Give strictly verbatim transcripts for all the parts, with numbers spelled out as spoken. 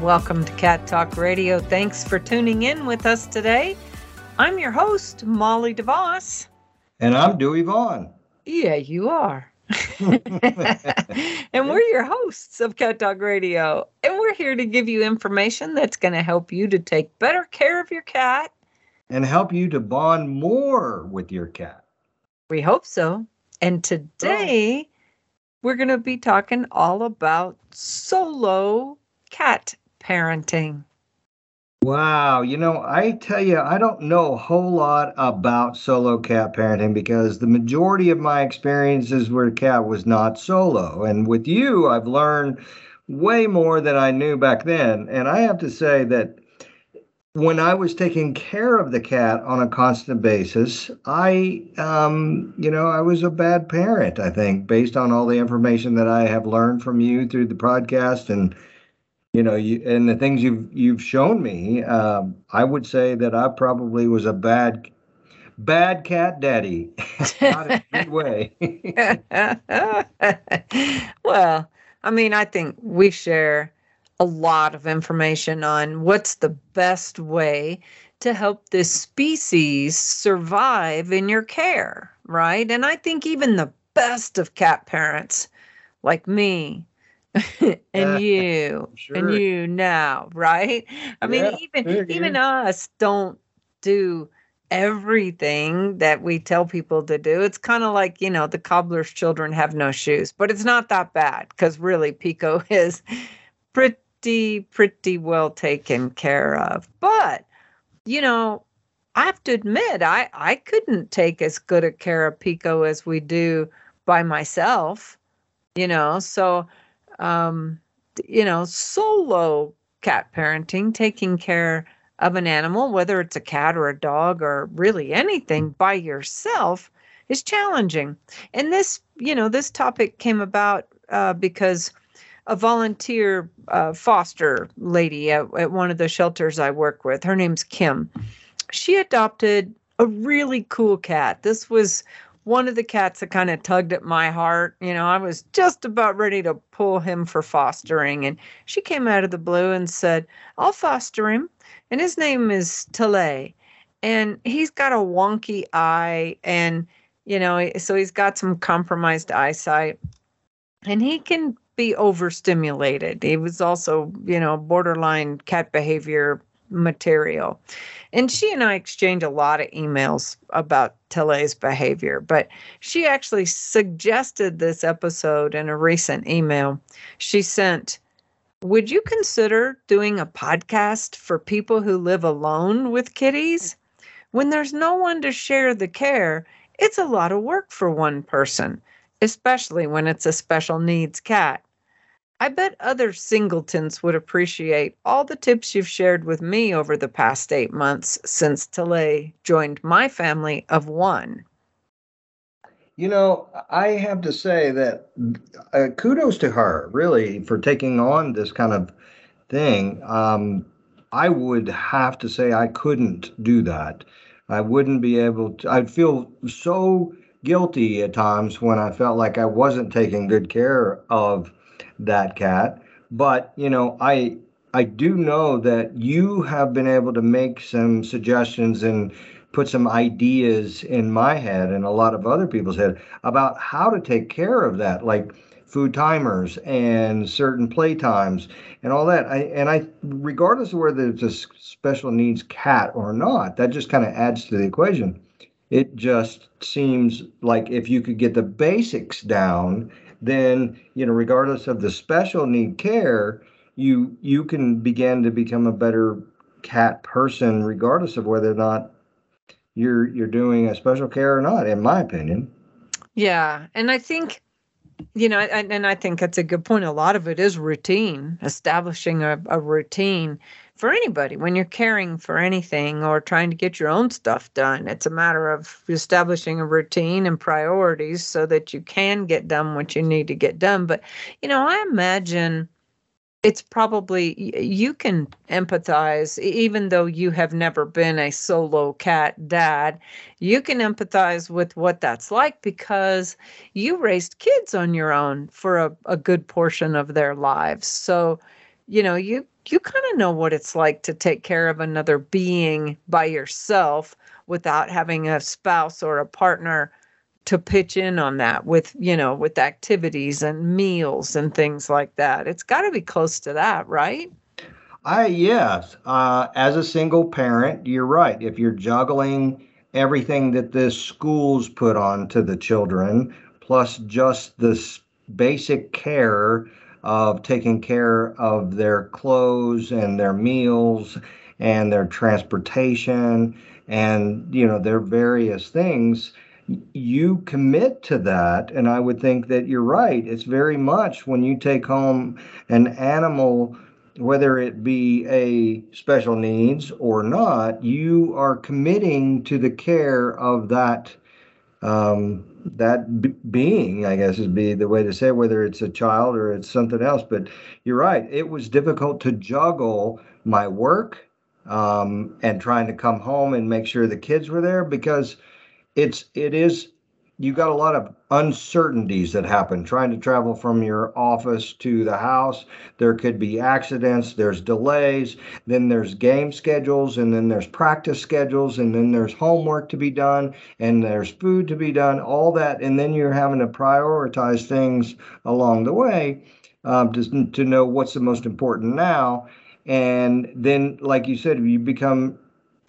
Welcome to Cat Talk Radio. Thanks for tuning in with us today. I'm your host, Molly DeVoss. And I'm Dewey Vaughn. Yeah, you are. And we're your hosts of Cat Talk Radio. And we're here to give you information that's going to help you to take better care of your cat. And help you to bond more with your cat. We hope so. And today, we're going to be talking all about solo cat parenting. Wow. You know, I tell you, I don't know a whole lot about solo cat parenting because the majority of my experiences where the cat was not solo. And with you, I've learned way more than I knew back then. And I have to say that when I was taking care of the cat on a constant basis, I, um, you know, I was a bad parent, I think, based on all the information that I have learned from you through the podcast and You know, you, and the things you've you've shown me, um, I would say that I probably was a bad, bad cat daddy. Not in a good way. Well, I mean, I think we share a lot of information on what's the best way to help this species survive in your care, right? And I think even the best of cat parents, like me, and you, sure. and you now, right? I yeah, mean, even sure, even yeah. us don't do everything that we tell people to do. It's kind of like, you know, the cobbler's children have no shoes, but it's not that bad because really Pico is pretty, pretty well taken care of. But, you know, I have to admit, I, I couldn't take as good a care of Pico as we do by myself, you know, so... Um, you know, solo cat parenting, taking care of an animal, whether it's a cat or a dog or really anything by yourself, is challenging. And this, you know, this topic came about uh, because a volunteer uh, foster lady at, at one of the shelters I work with, her name's Kim, she adopted a really cool cat. This was one of the cats that kind of tugged at my heart. You know, I was just about ready to pull him for fostering. And she came out of the blue and said, I'll foster him. And his name is Talay. And he's got a wonky eye. And, you know, so he's got some compromised eyesight. And he can be overstimulated. He was also, you know, borderline cat behavior material. And she and I exchanged a lot of emails about Talay's behavior, but she actually suggested this episode in a recent email. She sent, would you consider doing a podcast for people who live alone with kitties? When there's no one to share the care, it's a lot of work for one person, especially when it's a special needs cat. I bet other singletons would appreciate all the tips you've shared with me over the past eight months since Talay joined my family of one. You know, I have to say that uh, kudos to her, really, for taking on this kind of thing. Um, I would have to say I couldn't do that. I wouldn't be able to. I'd feel so guilty at times when I felt like I wasn't taking good care of that cat. But, you know, I I do know that you have been able to make some suggestions and put some ideas in my head and a lot of other people's head about how to take care of that, like food timers and certain play times and all that. I, and I, regardless of whether it's a special needs cat or not, that just kind of adds to the equation. It just seems like if you could get the basics down, then, you know, regardless of the special need care, you you can begin to become a better cat person, regardless of whether or not you're you're doing a special care or not, in my opinion. Yeah. And I think You know, and, and I think that's a good point. A lot of it is routine, establishing a, a routine for anybody. When you're caring for anything or trying to get your own stuff done, it's a matter of establishing a routine and priorities so that you can get done what you need to get done. But, you know, I imagine it's probably, you can empathize, even though you have never been a solo cat dad, you can empathize with what that's like because you raised kids on your own for a, a good portion of their lives. So, you know, you, you kind of know what it's like to take care of another being by yourself without having a spouse or a partner to pitch in on that with, you know, with activities and meals and things like that. It's got to be close to that, right? I, yes. Uh, as a single parent, you're right. If you're juggling everything that the schools put on to the children, plus just this basic care of taking care of their clothes and their meals and their transportation and, you know, their various things, you commit to that. And I would think that you're right. It's very much when you take home an animal, whether it be a special needs or not, you are committing to the care of that um, that b- being, I guess would be the way to say it, whether it's a child or it's something else. But you're right. It was difficult to juggle my work um, and trying to come home and make sure the kids were there because It's, it is, you got a lot of uncertainties that happen trying to travel from your office to the house. There could be accidents, there's delays, then there's game schedules, and then there's practice schedules, and then there's homework to be done, and there's food to be done, all that. And then you're having to prioritize things along the way um, to, to know what's the most important now. And then, like you said, you become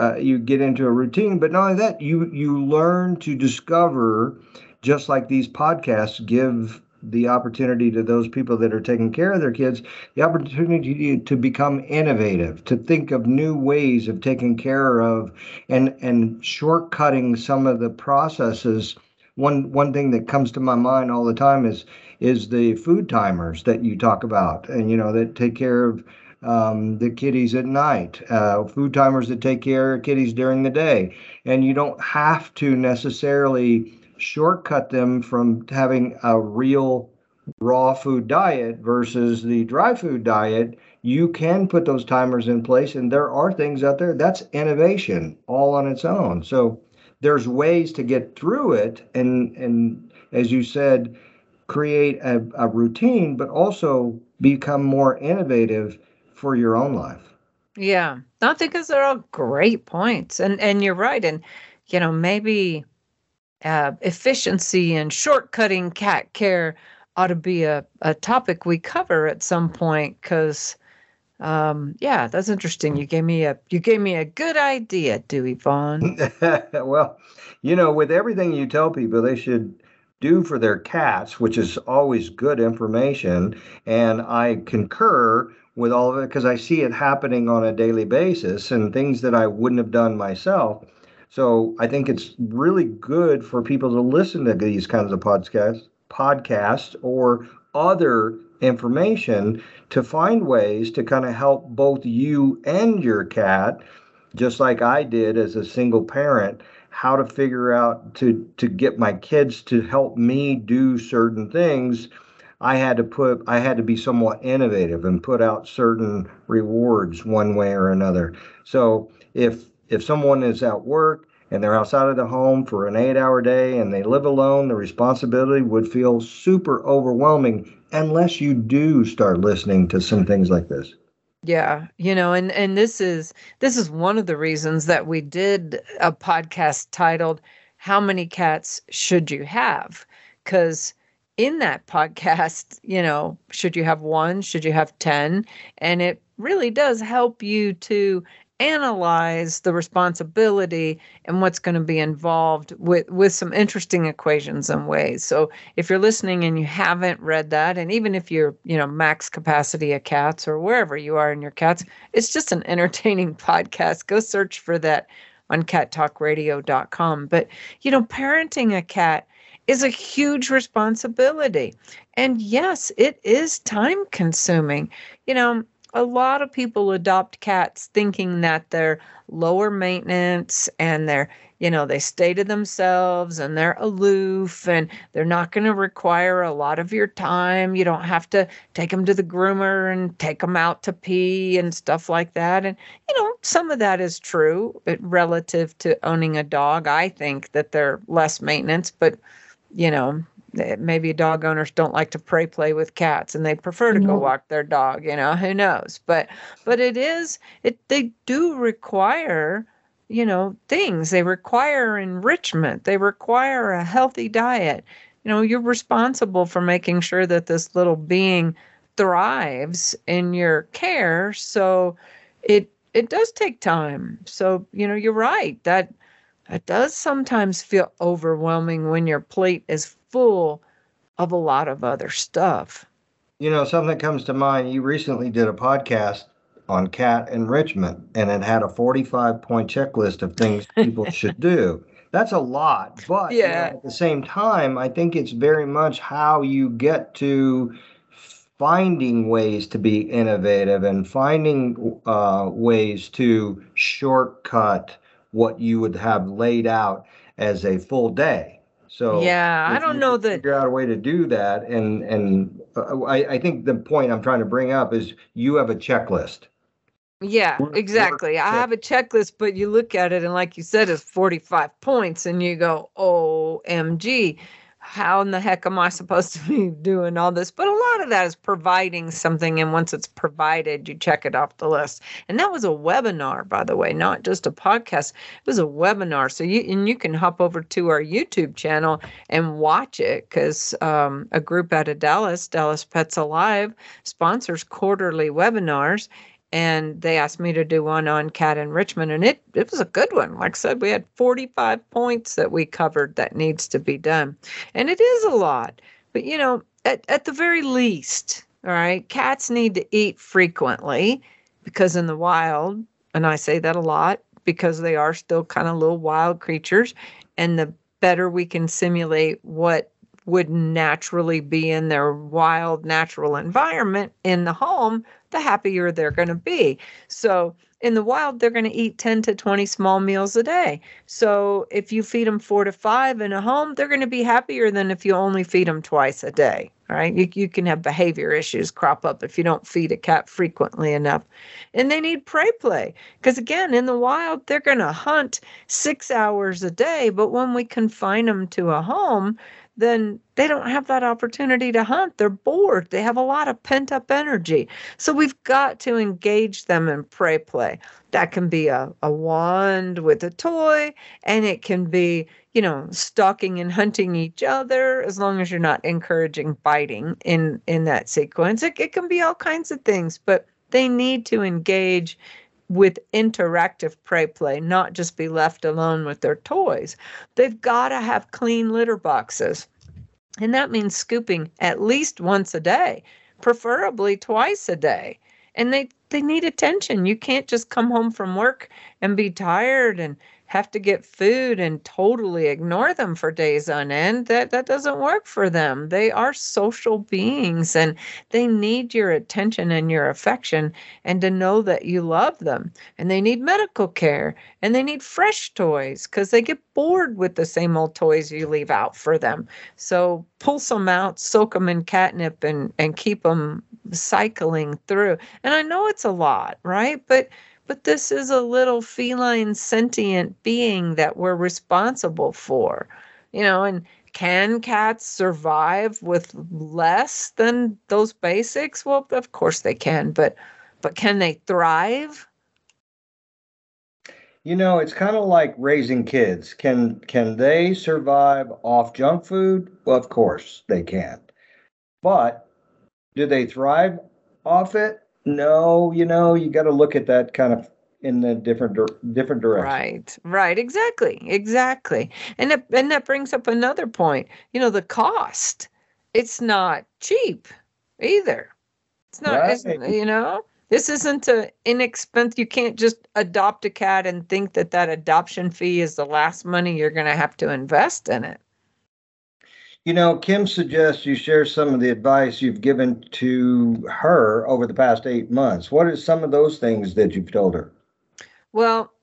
Uh, you get into a routine, but not only that, you you learn to discover, just like these podcasts give the opportunity to those people that are taking care of their kids, the opportunity to become innovative, to think of new ways of taking care of and and shortcutting some of the processes. One one thing that comes to my mind all the time is is the food timers that you talk about, and you know that take care of Um, the kitties at night, uh, food timers that take care of kitties during the day. And you don't have to necessarily shortcut them from having a real raw food diet versus the dry food diet. You can put those timers in place, and there are things out there. That's innovation all on its own. So there's ways to get through it. And, and as you said, create a, a routine, but also become more innovative for your own life. Yeah. I think those are all great points. And and you're right. And, you know, maybe uh, efficiency and shortcutting cat care ought to be a, a topic we cover at some point. Because, um, yeah, that's interesting. You gave me a you gave me a good idea, Dewey Vaughn. Well, you know, with everything you tell people, they should do for their cats, which is always good information. And I concur with all of it because I see it happening on a daily basis and things that I wouldn't have done myself. So I think it's really good for people to listen to these kinds of podcasts, podcasts or other information to find ways to kind of help both you and your cat, just like I did as a single parent, how to figure out to, to get my kids to help me do certain things. I had to put, I had to be somewhat innovative and put out certain rewards one way or another. So if, if someone is at work and they're outside of the home for an eight hour day and they live alone, the responsibility would feel super overwhelming unless you do start listening to some things like this. Yeah, you know, and, and this is this is one of the reasons that we did a podcast titled How Many Cats Should You Have? Because in that podcast, you know, should you have one? Should you have ten? And it really does help you to analyze the responsibility and what's going to be involved with, with some interesting equations and ways. So if you're listening and you haven't read that, and even if you're, you know, max capacity of cats or wherever you are in your cats, it's just an entertaining podcast. Go search for that on cat talk radio dot com. But, you know, parenting a cat is a huge responsibility. And yes, it is time consuming. You know, a lot of people adopt cats thinking that they're lower maintenance and they're, you know, they stay to themselves and they're aloof and they're not going to require a lot of your time. You don't have to take them to the groomer and take them out to pee and stuff like that. And, you know, some of that is true relative to owning a dog. I think that they're less maintenance, but, you know, maybe dog owners don't like to prey play with cats and they prefer to go walk their dog, you know, who knows? But, but it is, it, they do require, you know, things. They require enrichment. They require a healthy diet. You know, you're responsible for making sure that this little being thrives in your care. So it, it does take time. So, you know, you're right. That, it does sometimes feel overwhelming when your plate is full of a lot of other stuff. You know, something comes to mind. You recently did a podcast on cat enrichment, and it had a forty-five point checklist of things people should do. That's a lot, but yeah. You know, at the same time, I think it's very much how you get to finding ways to be innovative and finding uh, ways to shortcut what you would have laid out as a full day. So yeah, I don't know that figure out a way to do that. And and uh, I, I think the point I'm trying to bring up is you have a checklist. Yeah, exactly. I have a checklist, but you look at it and like you said, it's forty-five points and you go, O M G, how in the heck am I supposed to be doing all this? But a lot of that is providing something. And once it's provided, you check it off the list. And that was a webinar, by the way, not just a podcast. It was a webinar. So you, and you can hop over to our YouTube channel and watch it because um, a group out of Dallas, Dallas Pets Alive, sponsors quarterly webinars. And they asked me to do one on cat enrichment, and it, it was a good one. Like I said, we had forty-five points that we covered that needs to be done. And it is a lot. But, you know, at, at the very least, all right, cats need to eat frequently because in the wild, and I say that a lot because they are still kind of little wild creatures, and the better we can simulate what would naturally be in their wild, natural environment in the home, the happier they're going to be. So in the wild, they're going to eat ten to twenty small meals a day. So if you feed them four to five in a home, they're going to be happier than if you only feed them twice a day. All right. You, you can have behavior issues crop up if you don't feed a cat frequently enough. And they need prey play because, again, in the wild, they're going to hunt six hours a day. But when we confine them to a home, then they don't have that opportunity to hunt. They're bored. They have a lot of pent-up energy. So we've got to engage them in prey play. That can be a, a wand with a toy, and it can be, you know, stalking and hunting each other, as long as you're not encouraging biting in, in that sequence. It, it can be all kinds of things, but they need to engage with interactive prey play, not just be left alone with their toys. They've got to have clean litter boxes. And that means scooping at least once a day, preferably twice a day. And they, they need attention. You can't just come home from work and be tired and have to get food and totally ignore them for days on end. That that doesn't work for them. They are social beings and they need your attention and your affection and to know that you love them. And they need medical care and they need fresh toys because they get bored with the same old toys you leave out for them. So pull some out, soak them in catnip and, and keep them cycling through. And I know it's a lot, right? But But this is a little feline sentient being that we're responsible for, you know, and can cats survive with less than those basics? Well, of course they can, but, but can they thrive? You know, it's kind of like raising kids. Can, can they survive off junk food? Well, of course they can, but do they thrive off it? No, you know, you got to look at that kind of in a different different direction. Right, right, exactly, exactly. And that, and that brings up another point. You know, the cost. It's not cheap either. It's not, right. it's, you know, this isn't an inexpensive. You can't just adopt a cat and think that that adoption fee is the last money you're going to have to invest in it. You know, Kim suggests you share some of the advice you've given to her over the past eight months. What are some of those things that you've told her? Well,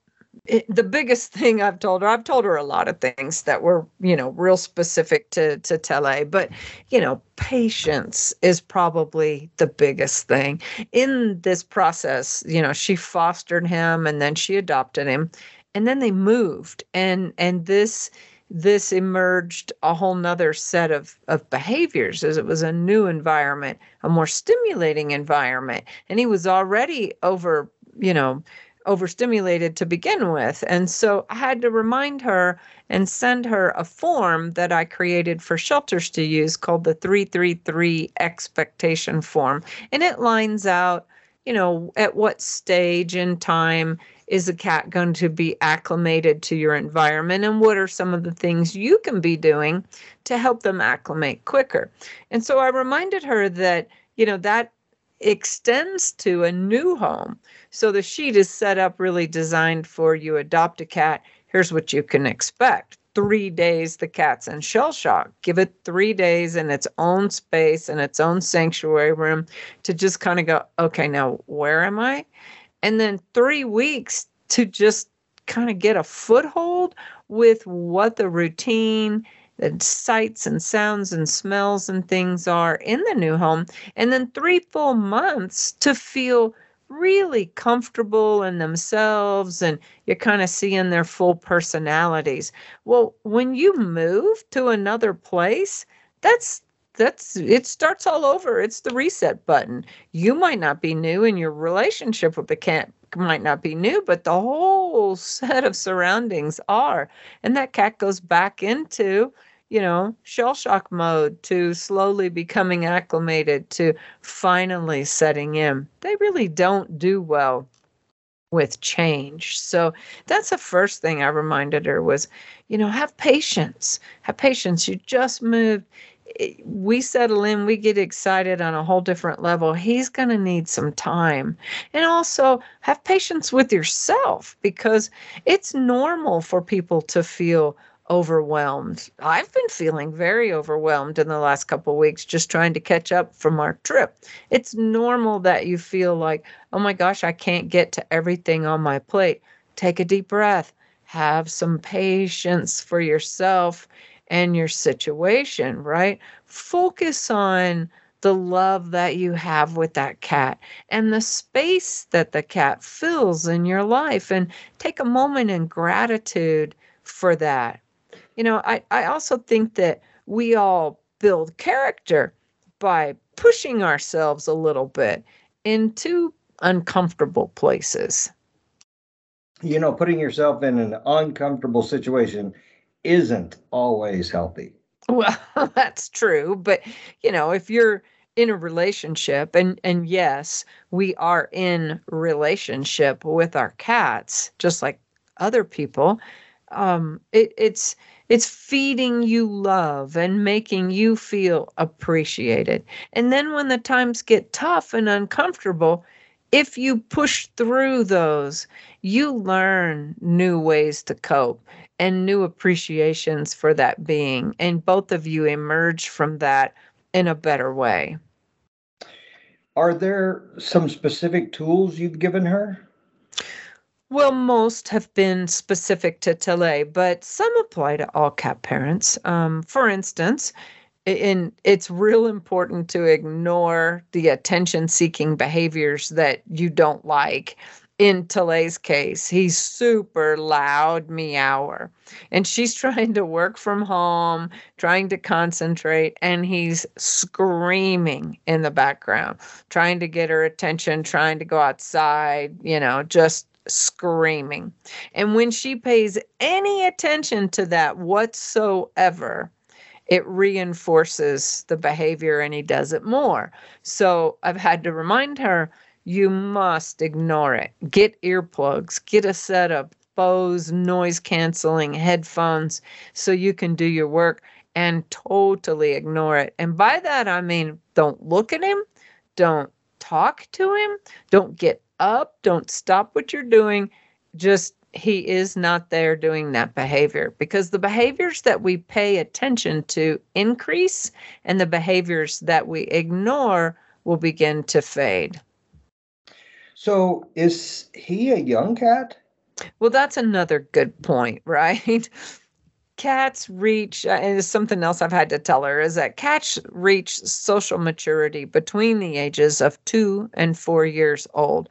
it, the biggest thing I've told her, I've told her a lot of things that were, you know, real specific to, to Talay, but, you know, patience is probably the biggest thing. In this process, you know, she fostered him and then she adopted him and then they moved. And, and this, this emerged a whole nother set of, of behaviors as it was a new environment, a more stimulating environment. And he was already over, you know, overstimulated to begin with. And so I had to remind her and send her a form that I created for shelters to use called the three three three expectation form. And it lines out, you know, at what stage in time is a cat going to be acclimated to your environment and what are some of the things you can be doing to help them acclimate quicker. And so I reminded her that, you know, that extends to a new home. So the sheet is set up really designed for you adopt a cat. Here's what you can expect. Three days, the cat's in shell shock. Give it three days in its own space and its own sanctuary room to just kind of go, okay, now where am I? And then three weeks to just kind of get a foothold with what the routine and sights and sounds and smells and things are in the new home. And then three full months to feel really comfortable in themselves and you're kind of seeing their full personalities. Well, when you move to another place, that's that's it starts all over. It's the reset button. You might not be new and your relationship with the cat might not be new, but the whole set of surroundings are. And that cat goes back into, you know, shell shock mode to slowly becoming acclimated to finally setting in. They really don't do well with change. So that's the first thing I reminded her was, you know, have patience, have patience. You just moved. We settle in, we get excited on a whole different level. He's going to need some time. And also have patience with yourself because it's normal for people to feel overwhelmed. I've been feeling very overwhelmed in the last couple of weeks, just trying to catch up from our trip. It's normal that you feel like, oh my gosh, I can't get to everything on my plate. Take a deep breath, have some patience for yourself and your situation, right? Focus on the love that you have with that cat and the space that the cat fills in your life and take a moment in gratitude for that. You know, I, I also think that we all build character by pushing ourselves a little bit into uncomfortable places. You know, putting yourself in an uncomfortable situation isn't always healthy. Well, that's true. But, you know, if you're in a relationship, and, and yes, we are in relationship with our cats, just like other people, um, it, it's it's feeding you love and making you feel appreciated. And then when the times get tough and uncomfortable, if you push through those, you learn new ways to cope and new appreciations for that being. And both of you emerge from that in a better way. Are there some specific tools you've given her? Well, most have been specific to Talay, but some apply to all cat parents. Um, for instance, and it's real important to ignore the attention-seeking behaviors that you don't like. In Talay's case, he's super loud meower, and she's trying to work from home, trying to concentrate, and he's screaming in the background, trying to get her attention, trying to go outside, you know, just screaming. And when she pays any attention to that whatsoever, it reinforces the behavior and he does it more. So I've had to remind her, you must ignore it. Get earplugs, get a set of Bose noise canceling headphones so you can do your work and totally ignore it. And by that, I mean, don't look at him. Don't talk to him. Don't get up. Don't stop what you're doing. Just he is not there doing that behavior, because the behaviors that we pay attention to increase and the behaviors that we ignore will begin to fade. So is he a young cat? Well, that's another good point, right? Cats reach, and it's something else I've had to tell her, is that cats reach social maturity between the ages of two and four years old.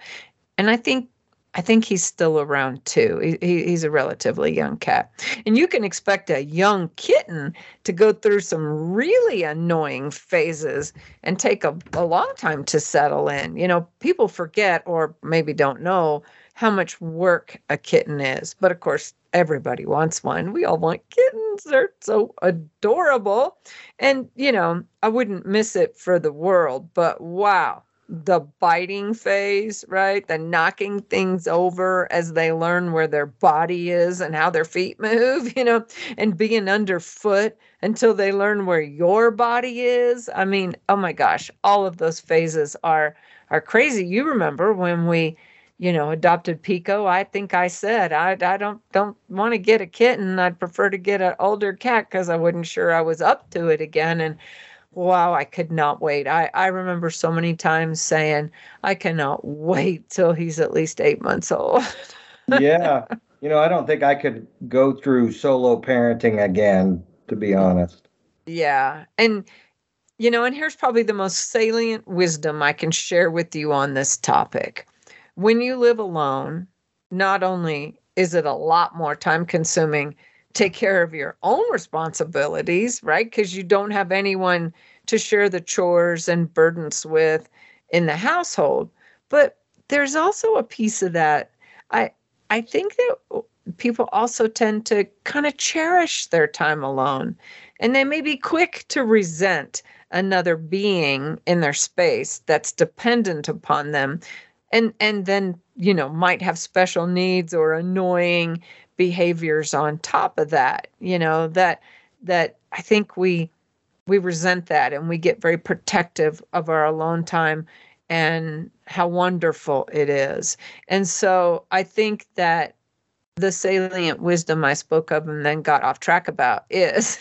And I think I think he's still around two. He, he's a relatively young cat. And you can expect a young kitten to go through some really annoying phases and take a, a long time to settle in. You know, people forget or maybe don't know how much work a kitten is. But, of course, everybody wants one. We all want kittens. They're so adorable. And, you know, I wouldn't miss it for the world. But, wow. The biting phase, right? The knocking things over as they learn where their body is and how their feet move, you know, and being underfoot until they learn where your body is. I mean, oh my gosh, all of those phases are are crazy. You remember when we, you know, adopted Pico, I think I said, I, I don't don't want to get a kitten. I'd prefer to get an older cat because I wasn't sure I was up to it again. And wow, I could not wait. I, I remember so many times saying, I cannot wait till he's at least eight months old. Yeah. You know, I don't think I could go through solo parenting again, to be honest. Yeah. And, you know, and here's probably the most salient wisdom I can share with you on this topic. When you live alone, not only is it a lot more time consuming, take care of your own responsibilities, right? Because you don't have anyone to share the chores and burdens with in the household. But there's also a piece of that. I I think that people also tend to kind of cherish their time alone. And they may be quick to resent another being in their space that's dependent upon them. And and then, you know, might have special needs or annoying behaviors on top of that, you know, that, that I think we, we resent that and we get very protective of our alone time and how wonderful it is. And so I think that the salient wisdom I spoke of and then got off track about is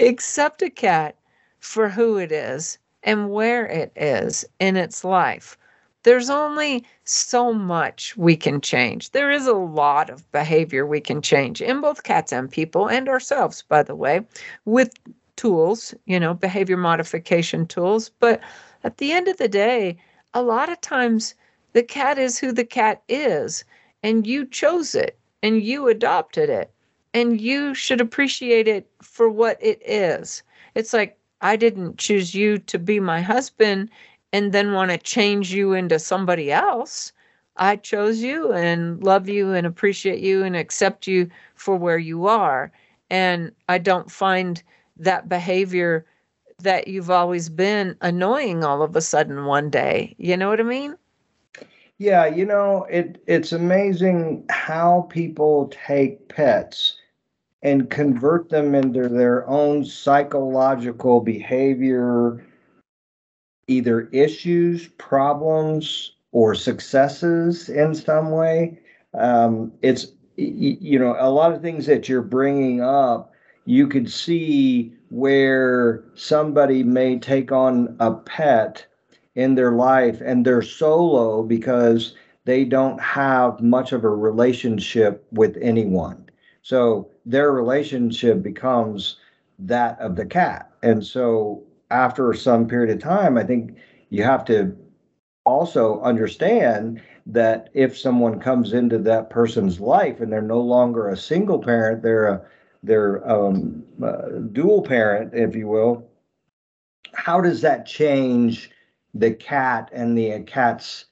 accept a cat for who it is and where it is in its life. There's only so much we can change. There is a lot of behavior we can change in both cats and people and ourselves, by the way, with tools, you know, behavior modification tools. But at the end of the day, a lot of times the cat is who the cat is, and you chose it and you adopted it and you should appreciate it for what it is. It's like, I didn't choose you to be my husband and then want to change you into somebody else. I chose you and love you and appreciate you and accept you for where you are. And I don't find that behavior that you've always been annoying all of a sudden one day. You know what I mean? Yeah, you know, it it's amazing how people take pets and convert them into their own psychological behavior, either issues, problems, or successes in some way. Um, it's, you know, a lot of things that you're bringing up, you could see where somebody may take on a pet in their life and they're solo because they don't have much of a relationship with anyone. So their relationship becomes that of the cat. And so after some period of time, I think you have to also understand that if someone comes into that person's life and they're no longer a single parent, they're a they're um, a dual parent, if you will, how does that change the cat and the cat's,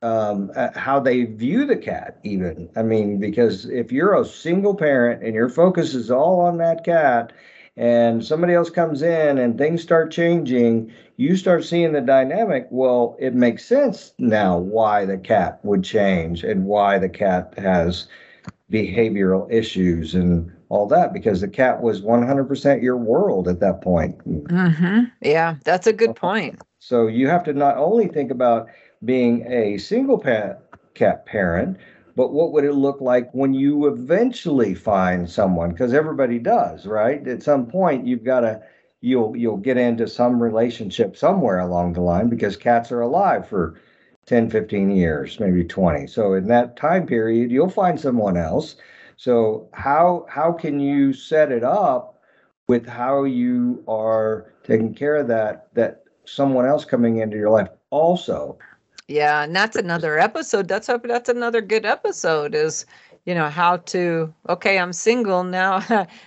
um, how they view the cat even? I mean, because if you're a single parent and your focus is all on that cat, and somebody else comes in and things start changing, you start seeing the dynamic. Well, it makes sense now why the cat would change and why the cat has behavioral issues and all that, because the cat was one hundred percent your world at that point. Mm-hmm. Yeah, that's a good point. So you have to not only think about being a single pet cat parent, but what would it look like when you eventually find someone? Because everybody does, right? At some point, you've got to, you'll, you'll get into some relationship somewhere along the line, because cats are alive for ten, fifteen years, maybe twenty. So in that time period, you'll find someone else. So how, how can you set it up with how you are taking care of that, that someone else coming into your life also? Yeah. And that's another episode. That's a, that's another good episode is, you know, how to, okay, I'm single now.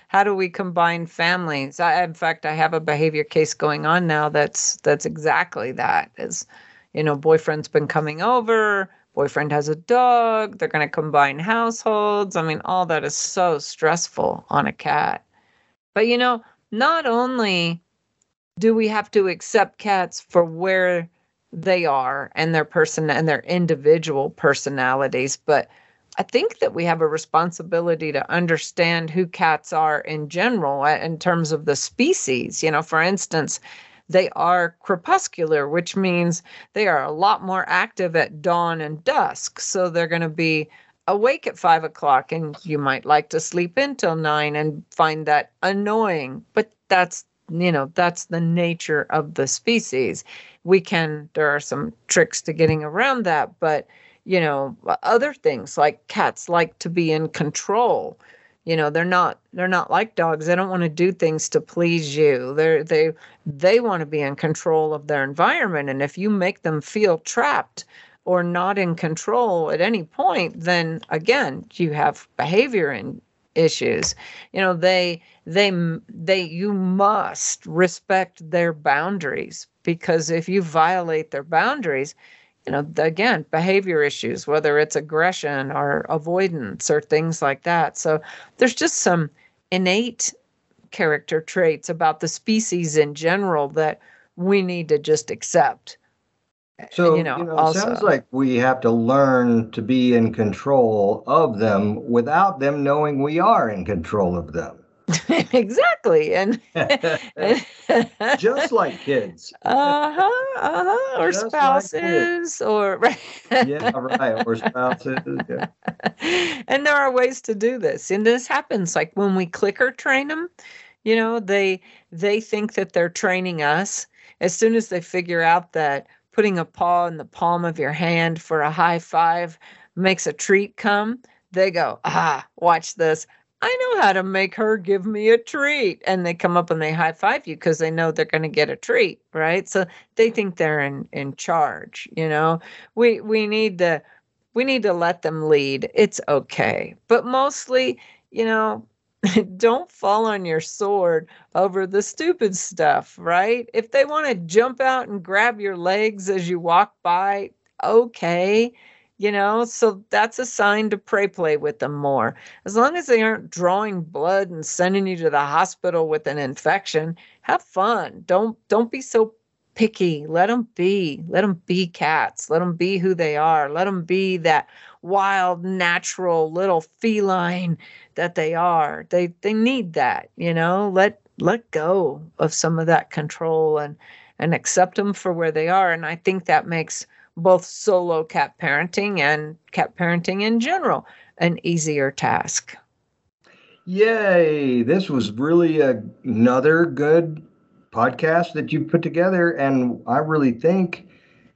How do we combine families? I, in fact, I have a behavior case going on now. That's, that's exactly that is, you know, boyfriend's been coming over, boyfriend has a dog, they're going to combine households. I mean, all that is so stressful on a cat. But, you know, not only do we have to accept cats for where they are and their person and their individual personalities, but I think that we have a responsibility to understand who cats are in general in terms of the species. You know, for instance, they are crepuscular, which means they are a lot more active at dawn and dusk. So they're going to be awake at five o'clock and you might like to sleep in till nine and find that annoying. But that's, you know, that's the nature of the species. We can, there are some tricks to getting around that, but, you know, other things like cats like to be in control. You know, they're not, they're not like dogs. They don't want to do things to please you. They're, they, they want to be in control of their environment. And if you make them feel trapped or not in control at any point, then again, you have behavior in issues. You know, they, they, they, you must respect their boundaries, because if you violate their boundaries, you know, again, behavior issues, whether it's aggression or avoidance or things like that. So there's just some innate character traits about the species in general that we need to just accept. So, you know, you know also, it sounds like we have to learn to be in control of them without them knowing we are in control of them. Exactly. And just like kids. Uh-huh. Uh-huh. Or just spouses like or right. Yeah, right. Or spouses. Yeah. And there are ways to do this. And this happens like when we clicker train them, you know, they they think that they're training us. As soon as they figure out that putting a paw in the palm of your hand for a high five makes a treat come, they go, ah, watch this. I know how to make her give me a treat. And they come up and they high five you because they know they're going to get a treat, right? So they think they're in, in charge. You know, we, we need to, we need to let them lead. It's okay. But mostly, you know, don't fall on your sword over the stupid stuff, right? If they want to jump out and grab your legs as you walk by, okay. You know, so that's a sign to pray play with them more. As long as they aren't drawing blood and sending you to the hospital with an infection, have fun. Don't don't be so picky. Let them be. Let them be cats. Let them be who they are. Let them be that wild, natural little feline that they are. They they need that, you know. Let let go of some of that control and and accept them for where they are. And I think that makes both solo cat parenting and cat parenting in general an easier task. Yay. This was really a, another good podcast that you put together. And I really think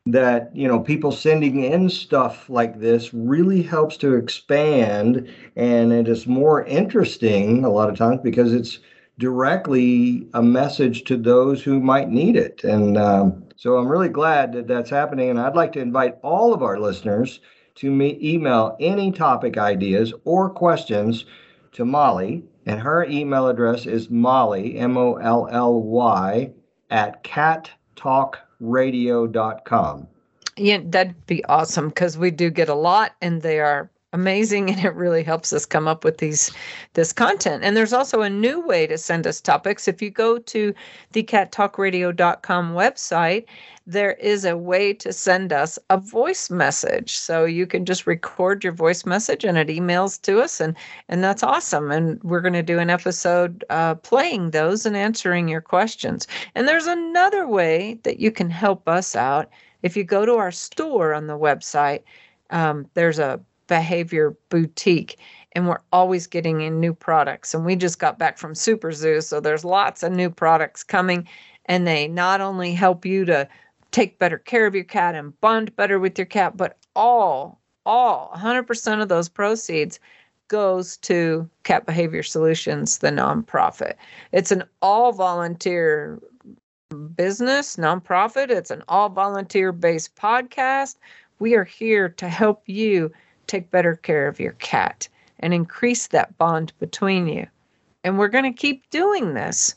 that, you know, people sending in stuff like this really helps to expand. And it is more interesting a lot of times because it's directly a message to those who might need it. And, um, So I'm really glad that that's happening, and I'd like to invite all of our listeners to me email any topic ideas or questions to Molly, and her email address is Molly, M O L L Y, at cat talk radio dot com. Yeah, that'd be awesome, because we do get a lot, and they are amazing, and it really helps us come up with these this content. And there's also a new way to send us topics. If you go to the cat talk radio dot com website, there is a way to send us a voice message. So you can just record your voice message and it emails to us, and and that's awesome. And we're going to do an episode uh, playing those and answering your questions. And there's another way that you can help us out. If you go to our store on the website, um, there's a Behavior Boutique, and we're always getting in new products. And we just got back from Super Zoo, so there's lots of new products coming, and they not only help you to take better care of your cat and bond better with your cat, but all, all, one hundred percent of those proceeds goes to Cat Behavior Solutions, the nonprofit. It's an all-volunteer business, nonprofit. It's an all-volunteer-based podcast. We are here to help you take better care of your cat and increase that bond between you. And we're going to keep doing this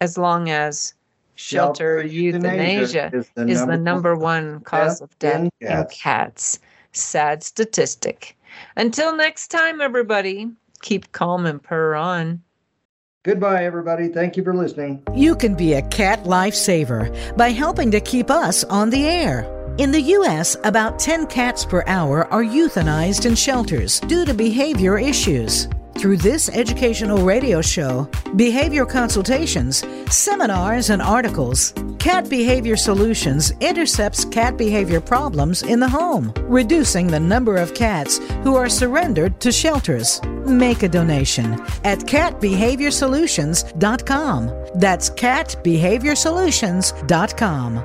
as long as shelter euthanasia, euthanasia is the, is number, the number one cause of death in cats. in cats. Sad statistic. Until next time, everybody, keep calm and purr on. Goodbye, everybody. Thank you for listening. You can be a cat lifesaver by helping to keep us on the air. In the U S, about ten cats per hour are euthanized in shelters due to behavior issues. Through this educational radio show, behavior consultations, seminars, and articles, Cat Behavior Solutions intercepts cat behavior problems in the home, reducing the number of cats who are surrendered to shelters. Make a donation at cat behavior solutions dot com. That's cat behavior solutions dot com.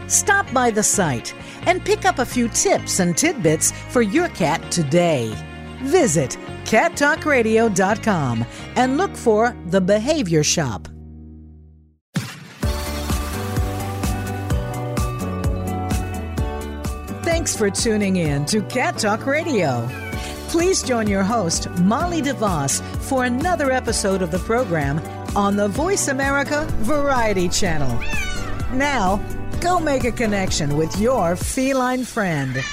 Stop by the site and pick up a few tips and tidbits for your cat today. Visit cat talk radio dot com and look for The Behavior Shop. Thanks for tuning in to Cat Talk Radio. Please join your host, Molly DeVoss, for another episode of the program on the Voice America Variety Channel. Now, go make a connection with your feline friend.